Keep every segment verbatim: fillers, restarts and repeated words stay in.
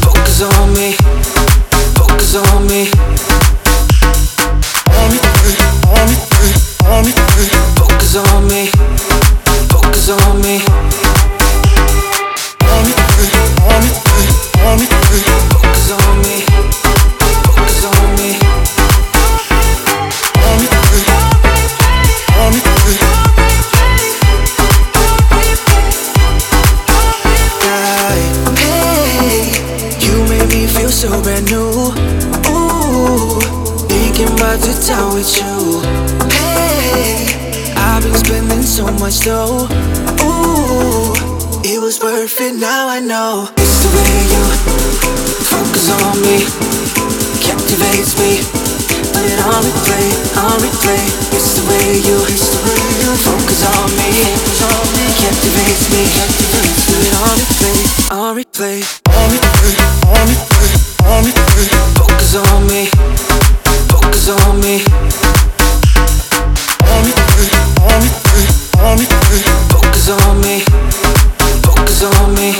Focus on me. Focus on me. Focus on me. Focus on me. Focus on me. Focus on me. So brand new, ooh, thinking about the time with you. Hey, I've been spending so much though, ooh, it was perfect. Now I know it's the way you focus on me, captivates me. Put it on replay, on replay. It's the way you, it's the way you focus on me, captivates me, captivates me. Put it on replay, on replay, on replay, on replay. Focus on me, focus on me. Focus on me, focus on me. Focus on me, focus on me.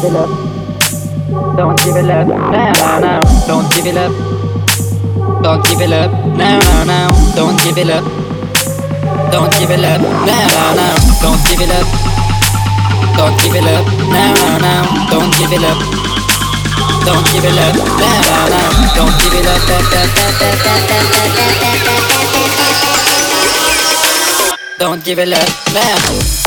give it up. Don't give it up. No, no, no. Don't give it up. Don't give it up. No, no, no. Don't give it up. Don't give it up. No, no, no. Don't give it up. Don't give it up. No, no, no. Don't give it up. Don't give it up. No, no, no. Don't give it up. Don't give it up. No.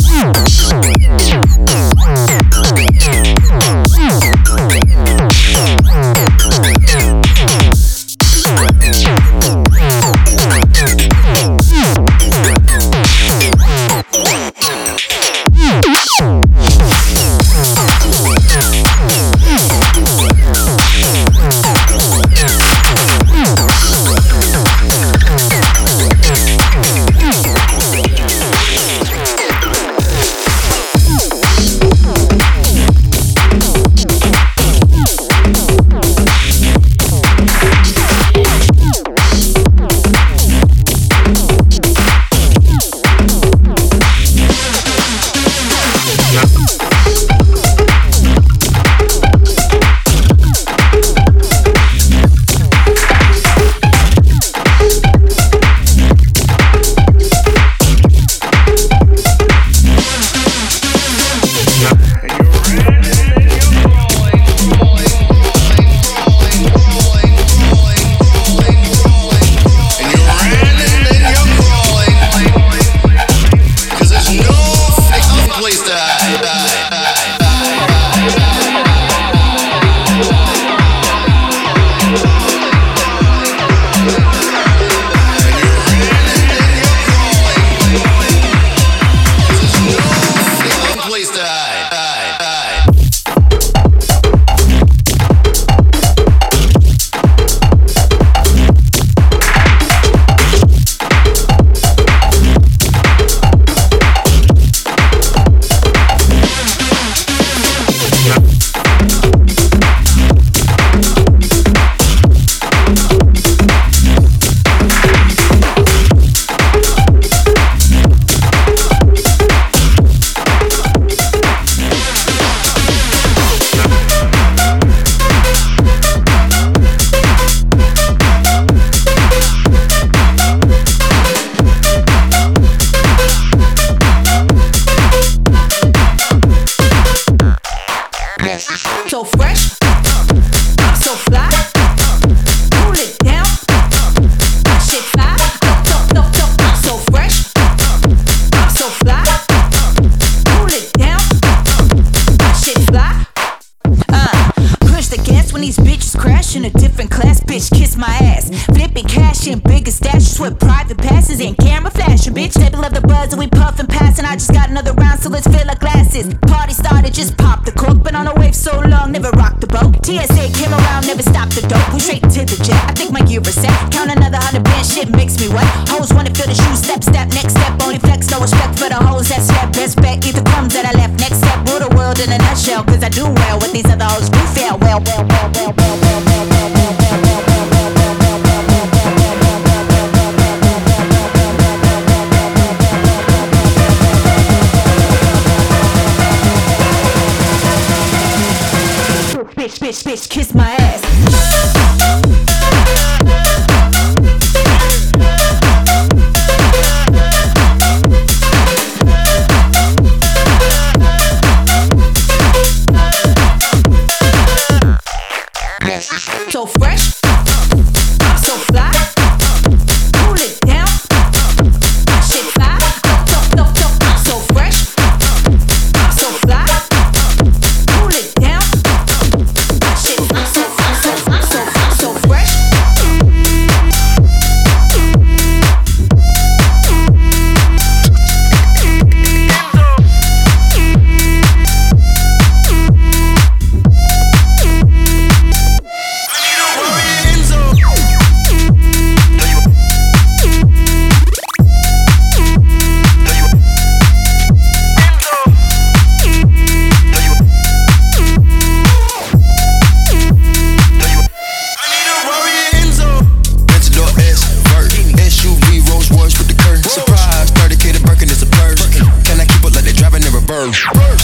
Burn.